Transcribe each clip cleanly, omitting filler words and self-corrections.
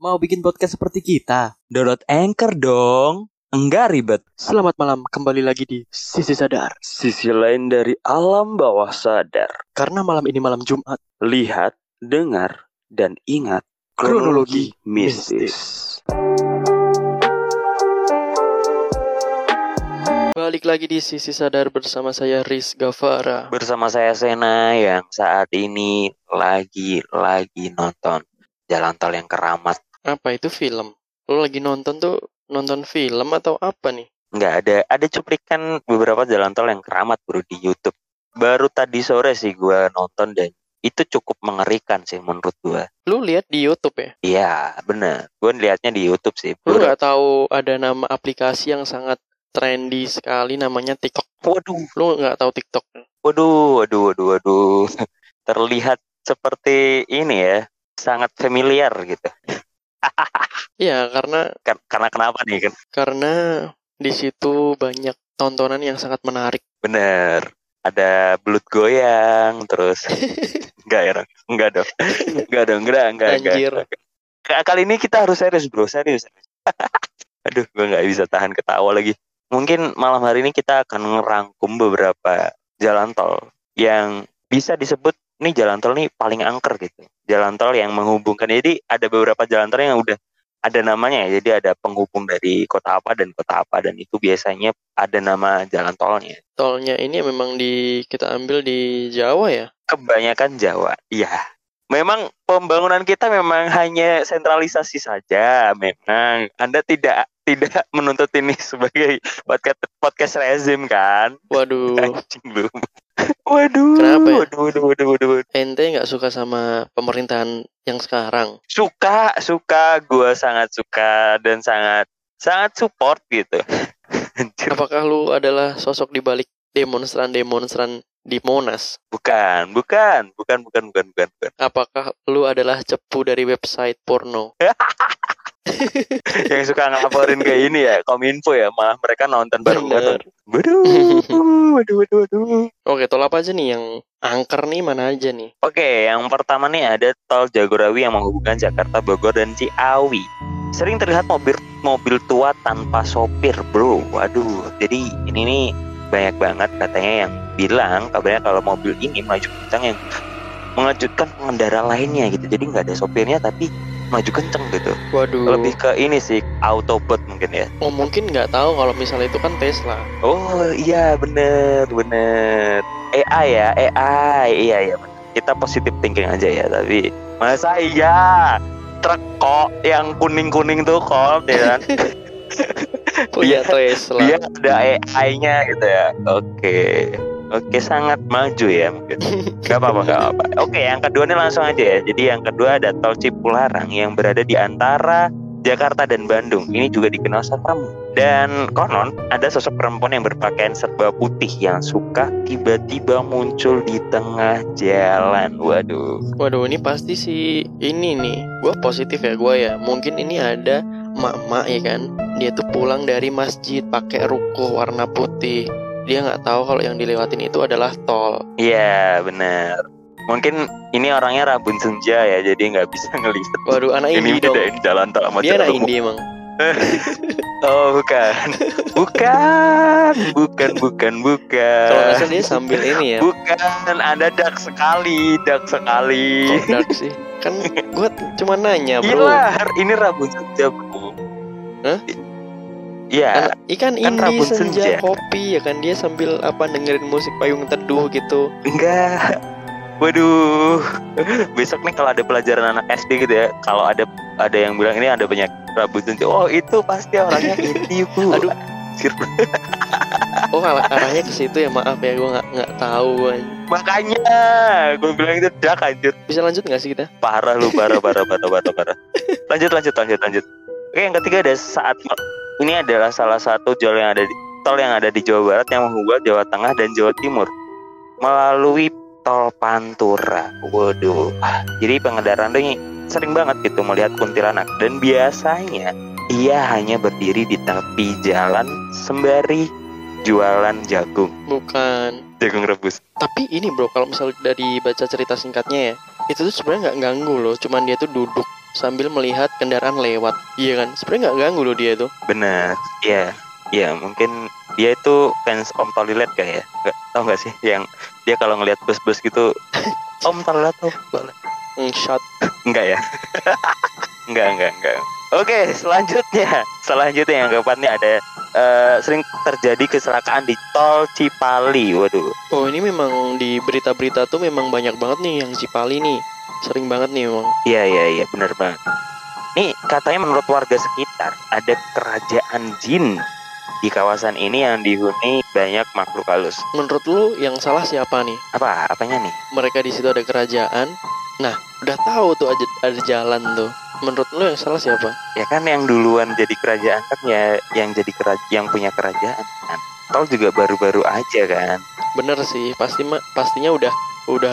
Mau bikin podcast seperti kita? Download Anchor dong. Enggak ribet. Selamat malam, kembali lagi di Sisi Sadar. Sisi lain dari alam bawah sadar. Karena malam ini malam Jumat. Lihat, dengar, dan ingat kronologi mistis. Balik lagi di Sisi Sadar bersama saya Riz Gavara. Bersama saya Sena yang saat ini lagi nonton Jalan Tol yang Keramat. Apa itu film? Lo lagi nonton tuh nonton film atau apa nih? Nggak ada cuplikan beberapa Jalan Tol yang Keramat baru di YouTube. Baru tadi sore sih gue nonton dan itu cukup mengerikan sih menurut gue. Lu lihat di YouTube ya? Iya bener, gue liatnya di YouTube sih. Lu nggak tahu ada nama aplikasi yang sangat trendy sekali namanya TikTok? Waduh. Lu nggak tahu TikTok? Waduh. Terlihat seperti ini ya, sangat familiar gitu. Iya, karena kenapa nih? Karena di situ banyak tontonan yang sangat menarik. Bener, ada belut goyang terus. Enggak dong. Kali ini kita harus serius bro, serius. Aduh, gue nggak bisa tahan ketawa lagi. Mungkin malam hari ini kita akan ngerangkum beberapa jalan tol yang bisa disebut ini jalan tol nih paling angker gitu. Jalan tol yang menghubungkan. Jadi ada beberapa jalan tol yang udah ada namanya ya. Jadi ada penghubung dari kota apa dan itu biasanya ada nama jalan tolnya. Tolnya ini memang kita ambil di Jawa ya? Kebanyakan Jawa. Iya. Memang pembangunan kita memang hanya sentralisasi saja memang. Anda tidak menuntut ini sebagai podcast rezim kan? Waduh. Waduh. Kenapa ya? Waduh. Ente gak suka sama pemerintahan yang sekarang? Suka. Gue sangat suka dan sangat support gitu. Apakah lu adalah sosok di balik demonstran di Monas? Bukan. Apakah lu adalah cepu dari website porno? Yang suka ngelaporin ke ini ya, Kominfo ya, malah mereka nonton bareng-bareng. Waduh. Oke, tol apa aja nih yang angker nih, mana aja nih? Oke, yang pertama nih ada tol Jagorawi yang menghubungkan Jakarta, Bogor, dan Ciawi. Sering terlihat mobil tua tanpa sopir, bro. Waduh, jadi ini nih banyak banget katanya yang bilang kabarnya kalau mobil ini maju kencang yang mengejutkan pengendara lainnya gitu. Jadi nggak ada sopirnya tapi maju kenceng gitu. Waduh. Lebih ke ini sih Autobot mungkin ya. Oh mungkin nggak tahu kalau misalnya itu kan Tesla. Oh iya bener. AI iya. Kita positive thinking aja ya tapi masa iya truk kok yang kuning tuh kok ya kan. Punya Tesla. Dia ada AI-nya gitu ya. Oke, sangat maju ya mungkin. Gak apa-apa. Oke, yang kedua nih langsung aja ya. Jadi yang kedua ada tol Cipularang yang berada di antara Jakarta dan Bandung. Ini juga dikenal satpam. Dan konon ada sosok perempuan yang berpakaian serba putih yang suka tiba-tiba muncul di tengah jalan. Waduh, ini pasti sih ini nih. Gua positif ya Mungkin ini ada mak-mak ya kan. Dia tuh pulang dari masjid pakai ruko warna putih. Dia nggak tahu kalau yang dilewatin itu adalah tol. Iya benar. Mungkin ini orangnya rabun senja ya, jadi nggak bisa ngelihat. Waduh, anak indie dong. Ini jalan tol sama dia anak indie emang. Oh bukan. Kalau nggak salah dia sambil ini ya. Bukan, ada dark sekali. Kok dark sih? Kan gue cuma nanya bro. Iya, ini rabun senja bro. Hah? Iya. Ikan ini rabun senja kopi ya kan, dia sambil dengerin musik payung teduh gitu. Enggak. Waduh. Besok nih kalau ada pelajaran anak SD gitu ya, kalau ada yang bilang ini ada banyak rabun senja. Oh, itu pasti orangnya ini, Bu. Aduh. Oh, arahnya ke situ ya, maaf ya, gue nggak tahu. Makanya gue bilang itu dark anjir. Bisa lanjut nggak sih kita? Parah lu, parah. Lanjut. Oke, yang ketiga ada saat ini adalah salah satu tol yang ada di Jawa Barat yang menghubungkan Jawa Tengah dan Jawa Timur melalui tol Pantura. Waduh. Jadi pengendara ini sering banget gitu melihat kuntilanak dan biasanya ia hanya berdiri di tepi jalan sembari jualan jagung. Bukan. Jagung rebus. Tapi ini bro, kalau misalnya dari baca cerita singkatnya ya, itu tuh sebenarnya nggak ganggu loh. Cuman dia tuh duduk sambil melihat kendaraan lewat. Iya kan? Sebenarnya nggak ganggu loh dia tuh. Benar. Iya. Iya, mungkin dia itu fans Om Tolilet kayak ya. Enggak tahu enggak sih yang dia kalau ngelihat bus-bus gitu Om Tolilet tuh. Shot. Enggak ya? Enggak. Oke, selanjutnya yang keempat nih ada sering terjadi kecelakaan di Tol Cipali. Waduh. Oh, ini memang di berita-berita tuh memang banyak banget nih yang Cipali nih. Sering banget nih memang. Iya, benar banget. Nih, katanya menurut warga sekitar ada kerajaan jin di kawasan ini yang dihuni banyak makhluk halus. Menurut lu yang salah siapa nih? Apanya nih? Mereka di situ ada kerajaan. Nah, udah tahu tuh ada jalan tuh. Menurut lu yang salah siapa? Ya kan yang duluan jadi kerajaan kan ya, yang punya kerajaan kan. Tol juga baru-baru aja kan. Bener sih, pastinya udah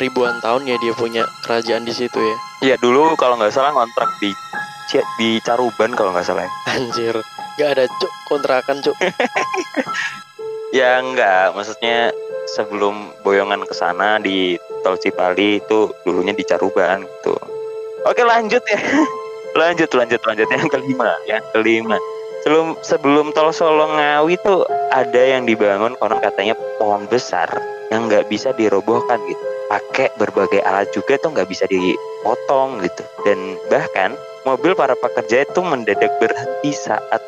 ribuan tahun ya dia punya kerajaan di situ ya. Iya dulu kalau nggak salah kontrak di Caruban kalau nggak salah. Anjir, nggak ada kontrakan. Ya nggak, maksudnya sebelum boyongan ke sana di Tol Cipali itu dulunya di Caruban gitu. Oke lanjut ya. Lanjut yang kelima. Sebelum Tol Solo Ngawi tuh ada yang dibangun konon katanya pohon besar yang nggak bisa dirobohkan gitu. Pakai berbagai alat juga tuh nggak bisa dipotong gitu. Dan bahkan mobil para pekerja itu mendadak berhenti saat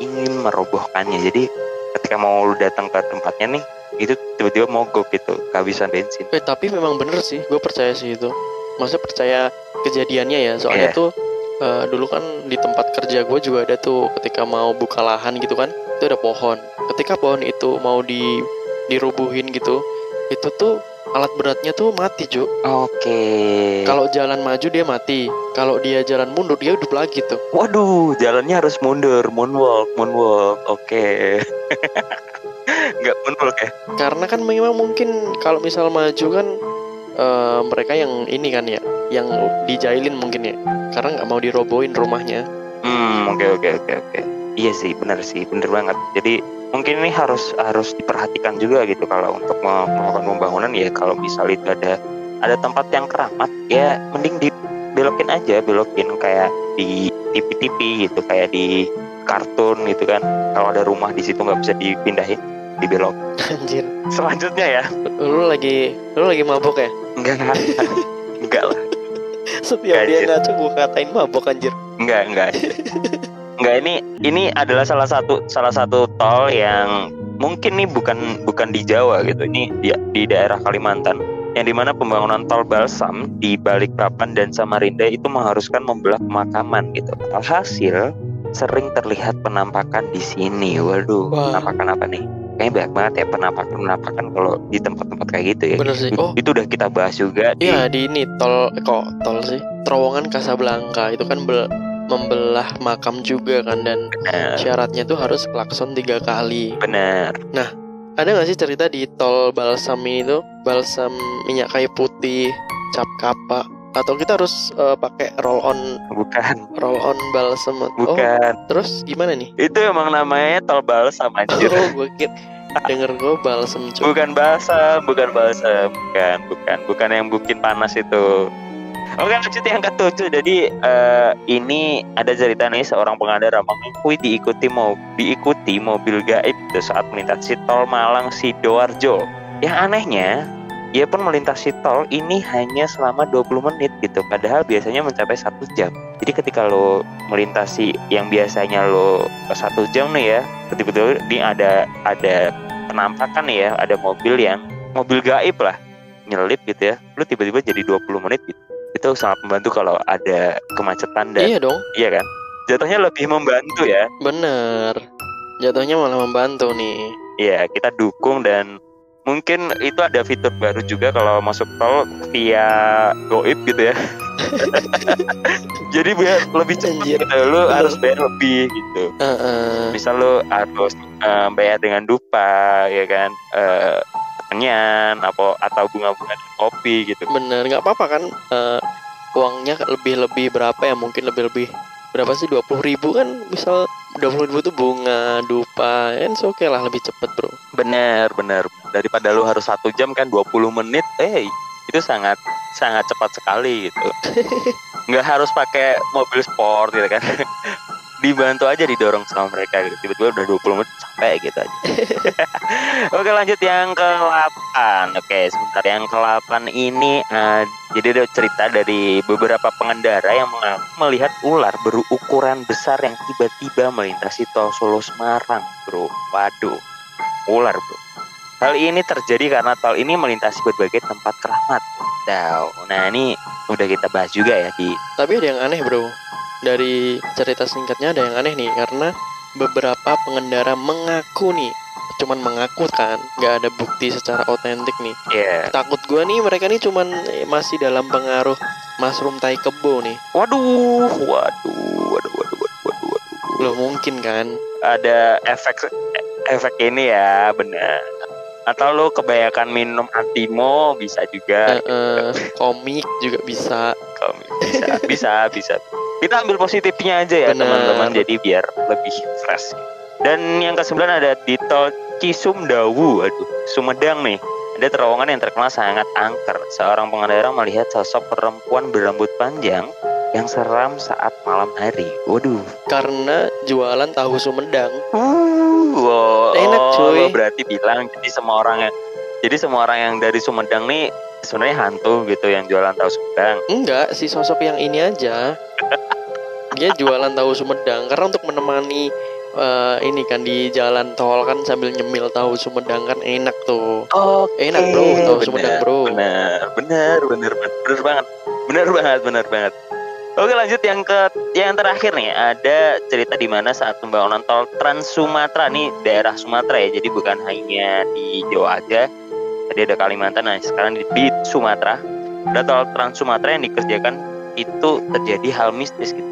ingin merobohkannya. Jadi ketika mau datang ke tempatnya nih, itu tiba-tiba mogok gitu, kehabisan bensin. Tapi memang bener sih, gue percaya sih itu. Maksudnya percaya kejadiannya ya. Soalnya tuh dulu kan di tempat kerja gue juga ada tuh, ketika mau buka lahan gitu kan, itu ada pohon. Ketika pohon itu mau dirubuhin gitu, itu tuh alat beratnya tuh mati, Ju. Oke. Kalau jalan maju dia mati, kalau dia jalan mundur dia hidup lagi tuh. Waduh, jalannya harus mundur, moonwalk. Oke. Nggak moonwalk ya? Karena kan memang mungkin kalau misal maju kan mereka yang ini kan ya, yang dijailin mungkin ya, karena nggak mau dirobohin rumahnya. Oke. Iya sih, bener banget. Jadi mungkin ini harus diperhatikan juga gitu kalau untuk melakukan pembangunan ya. Kalau misalnya itu ada tempat yang keramat ya, mending dibelokin kayak di TV-TV gitu, kayak di kartun gitu kan. Kalau ada rumah di situ nggak bisa dipindahin, dibelok. Anjir. Selanjutnya ya. Lu lagi mabok ya? Enggak lah. Setiap dia ngaco gue katain mabok anjir. Enggak. Enggak, ini adalah salah satu tol yang mungkin nih bukan di Jawa gitu. Ini di daerah Kalimantan, yang dimana pembangunan tol Balsam di Balikpapan dan Samarinda itu mengharuskan membelah pemakaman gitu. Alhasil sering terlihat penampakan di sini. Waduh, penampakan apa nih? Kayaknya banyak banget ya penampakan kalau di tempat-tempat kayak gitu ya. Bener sih. Itu udah kita bahas juga. Iya di ini tol terowongan Kasablanka itu kan membelah makam juga kan, dan bener. Syaratnya tuh harus klakson 3 kali. Benar. Nah, ada nggak sih cerita di tol Balsam ini tuh, balsam minyak kayu putih, cap kapa, atau kita harus pakai roll on? Bukan. Roll on balsam. Bukan. Terus gimana nih? Itu emang namanya tol Balsam anjir. Oh, gue denger gue balsam. Bukan yang bikin panas itu. Oke, lanjut yang ke-7. Jadi ini ada cerita nih, seorang pengendara mengakui diikuti mobil gaib saat melintasi tol Malang Sidoarjo. Yang anehnya, ia pun melintasi tol ini hanya selama 20 menit gitu, padahal biasanya mencapai 1 jam. Jadi ketika lo melintasi yang biasanya lo 1 jam nih ya, betul-betul ini ada penampakan nih ya, ada mobil gaib lah, nyelip gitu ya. Lo tiba-tiba jadi 20 menit gitu. Itu sangat membantu kalau ada kemacetan dan... Iya dong. Iya kan? Jatuhnya lebih membantu ya. Bener. Jatuhnya malah membantu nih. Iya, kita dukung, dan mungkin itu ada fitur baru juga kalau masuk tol via goib gitu ya. Jadi biar lebih cepat gitu. Lu harus bayar lebih gitu. Misal lu harus bayar dengan dupa ya kan, atau bunga-bunga dan kopi gitu. Bener, nggak apa-apa kan, uangnya lebih berapa ya, mungkin lebih berapa sih, 20.000 kan, misal 20.000 tuh bunga, dupa, kan oke lah, lebih cepet bro. Bener, daripada lu harus 1 jam kan, 20 menit, itu sangat sangat cepat sekali gitu. nggak harus pakai mobil sport gitu kan. Dibantu aja, didorong sama mereka gitu. Tiba-tiba udah 20 menit sampai gitu aja. Oke, lanjut yang ke-8. Oke, sebentar, yang ke-8 ini jadi ada cerita dari beberapa pengendara yang melihat ular berukuran besar yang tiba-tiba melintasi tol Solo Semarang, bro. Waduh, ular, bro. Hal ini terjadi karena tol ini melintasi berbagai tempat keramat. Nah, ini udah kita bahas juga ya di. Tapi ada yang aneh, bro. Dari cerita singkatnya ada yang aneh nih, karena beberapa pengendara mengaku nih, cuman mengaku kan, gak ada bukti secara otentik nih. Takut gue nih mereka nih cuman masih dalam pengaruh mushroom tai kebo nih. Waduh. Loh, mungkin kan ada efek ini ya, benar. Atau lo kebanyakan minum Antimo bisa juga. Komik juga bisa. Bisa. Kita ambil positifnya aja ya, bener, teman-teman. Jadi biar lebih fresh. Dan yang ke-9 ada di tol Cisumdawu, aduh, Sumedang nih. Ada terowongan yang terkenal sangat angker. Seorang pengendara melihat sosok perempuan berambut panjang yang seram saat malam hari. Waduh. Karena jualan tahu Sumedang. Enak cuy. Berarti bilang jadi semua orang yang dari Sumedang nih sebenarnya hantu gitu yang jualan tahu Sumedang. Enggak, si sosok yang ini aja. Dia jualan tahu Sumedang karena untuk menemani ini kan di jalan tol kan sambil nyemil tahu Sumedang kan enak tuh. Okay, enak bro, tahu Sumedang bro. Bener banget. Oke, lanjut yang terakhir nih, ada cerita di mana saat pembangunan tol Trans Sumatera nih, daerah Sumatera ya, jadi bukan hanya di Jawa aja. Tadi ada Kalimantan, nah sekarang di Sumatera ada tol Trans Sumatera yang dikerjakan, itu terjadi hal mistis gitu.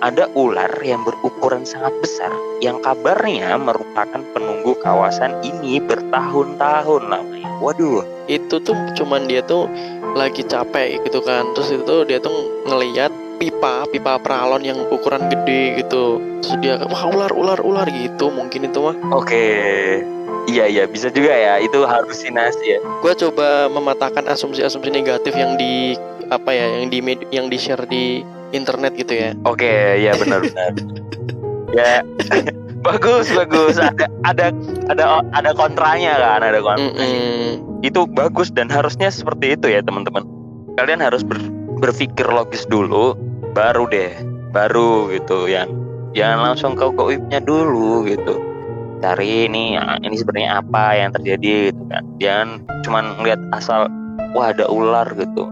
Ada ular yang berukuran sangat besar yang kabarnya merupakan penunggu kawasan ini bertahun-tahun lamanya. Waduh, itu tuh cuman dia tuh lagi capek gitu kan, terus itu dia tuh ngelihat pipa pralon yang ukuran gede gitu. Terus dia ular gitu, mungkin itu mah. Oke. Iya, bisa juga ya. Itu halusinasi ya. Gua coba mematahkan asumsi-asumsi negatif yang di yang di-share di internet gitu ya. Oke, ya benar. Ya. bagus ada kontranya kan, ada kontra. Itu bagus dan harusnya seperti itu ya, teman-teman. Kalian harus berpikir logis dulu, baru gitu. Jangan langsung ke goibnya dulu gitu. Cari ini sebenarnya apa yang terjadi gitu kan. Jangan cuman ngeliat asal wah ada ular gitu.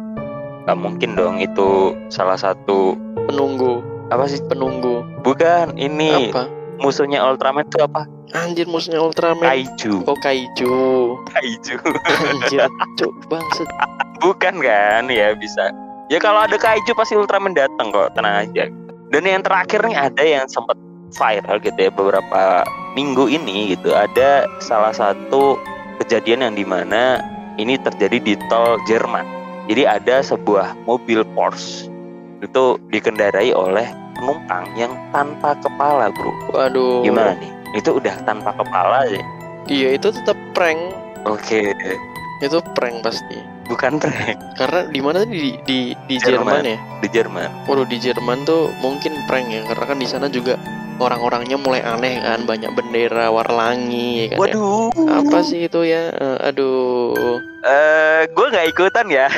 Gak mungkin dong, itu salah satu penunggu. Apa sih penunggu? Bukan, ini apa? Musuhnya Ultraman itu apa? Anjir, musuhnya Ultraman. Kaiju. Oh, Kaiju. Anjir, cuk, bangset. Bukan kan, ya bisa. Ya kalau ada Kaiju pasti Ultraman datang kok, tenang aja. Dan yang terakhir nih ada yang sempat viral gitu ya beberapa minggu ini gitu. Ada salah satu kejadian yang dimana ini terjadi di tol Jerman. Jadi ada sebuah mobil Porsche itu dikendarai oleh penumpang yang tanpa kepala, bro. Waduh. Gimana nih? Itu udah tanpa kepala sih. Iya, itu tetap prank. Oke. Itu prank pasti. Bukan prank. Karena di mana di Jerman ya? Di Jerman. Waduh, di Jerman tuh mungkin prank ya, karena kan di sana juga orang-orangnya mulai aneh kan, banyak bendera warlangi ya kan. Waduh. Ya? Apa sih itu ya? Aduh. Gue nggak ikutan ya.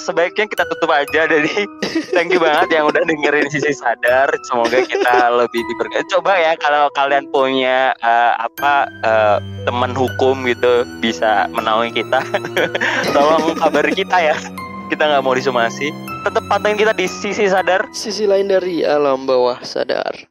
Sebaiknya kita tutup aja. Jadi thank you banget yang udah dengerin Sisi Sadar. Semoga kita lebih diberkati. Coba ya kalau kalian punya teman hukum gitu bisa menaungi kita. Tolong kabari kita ya. Kita nggak mau disumasi. Tetap pantengin kita di Sisi Sadar. Sisi lain dari alam bawah sadar.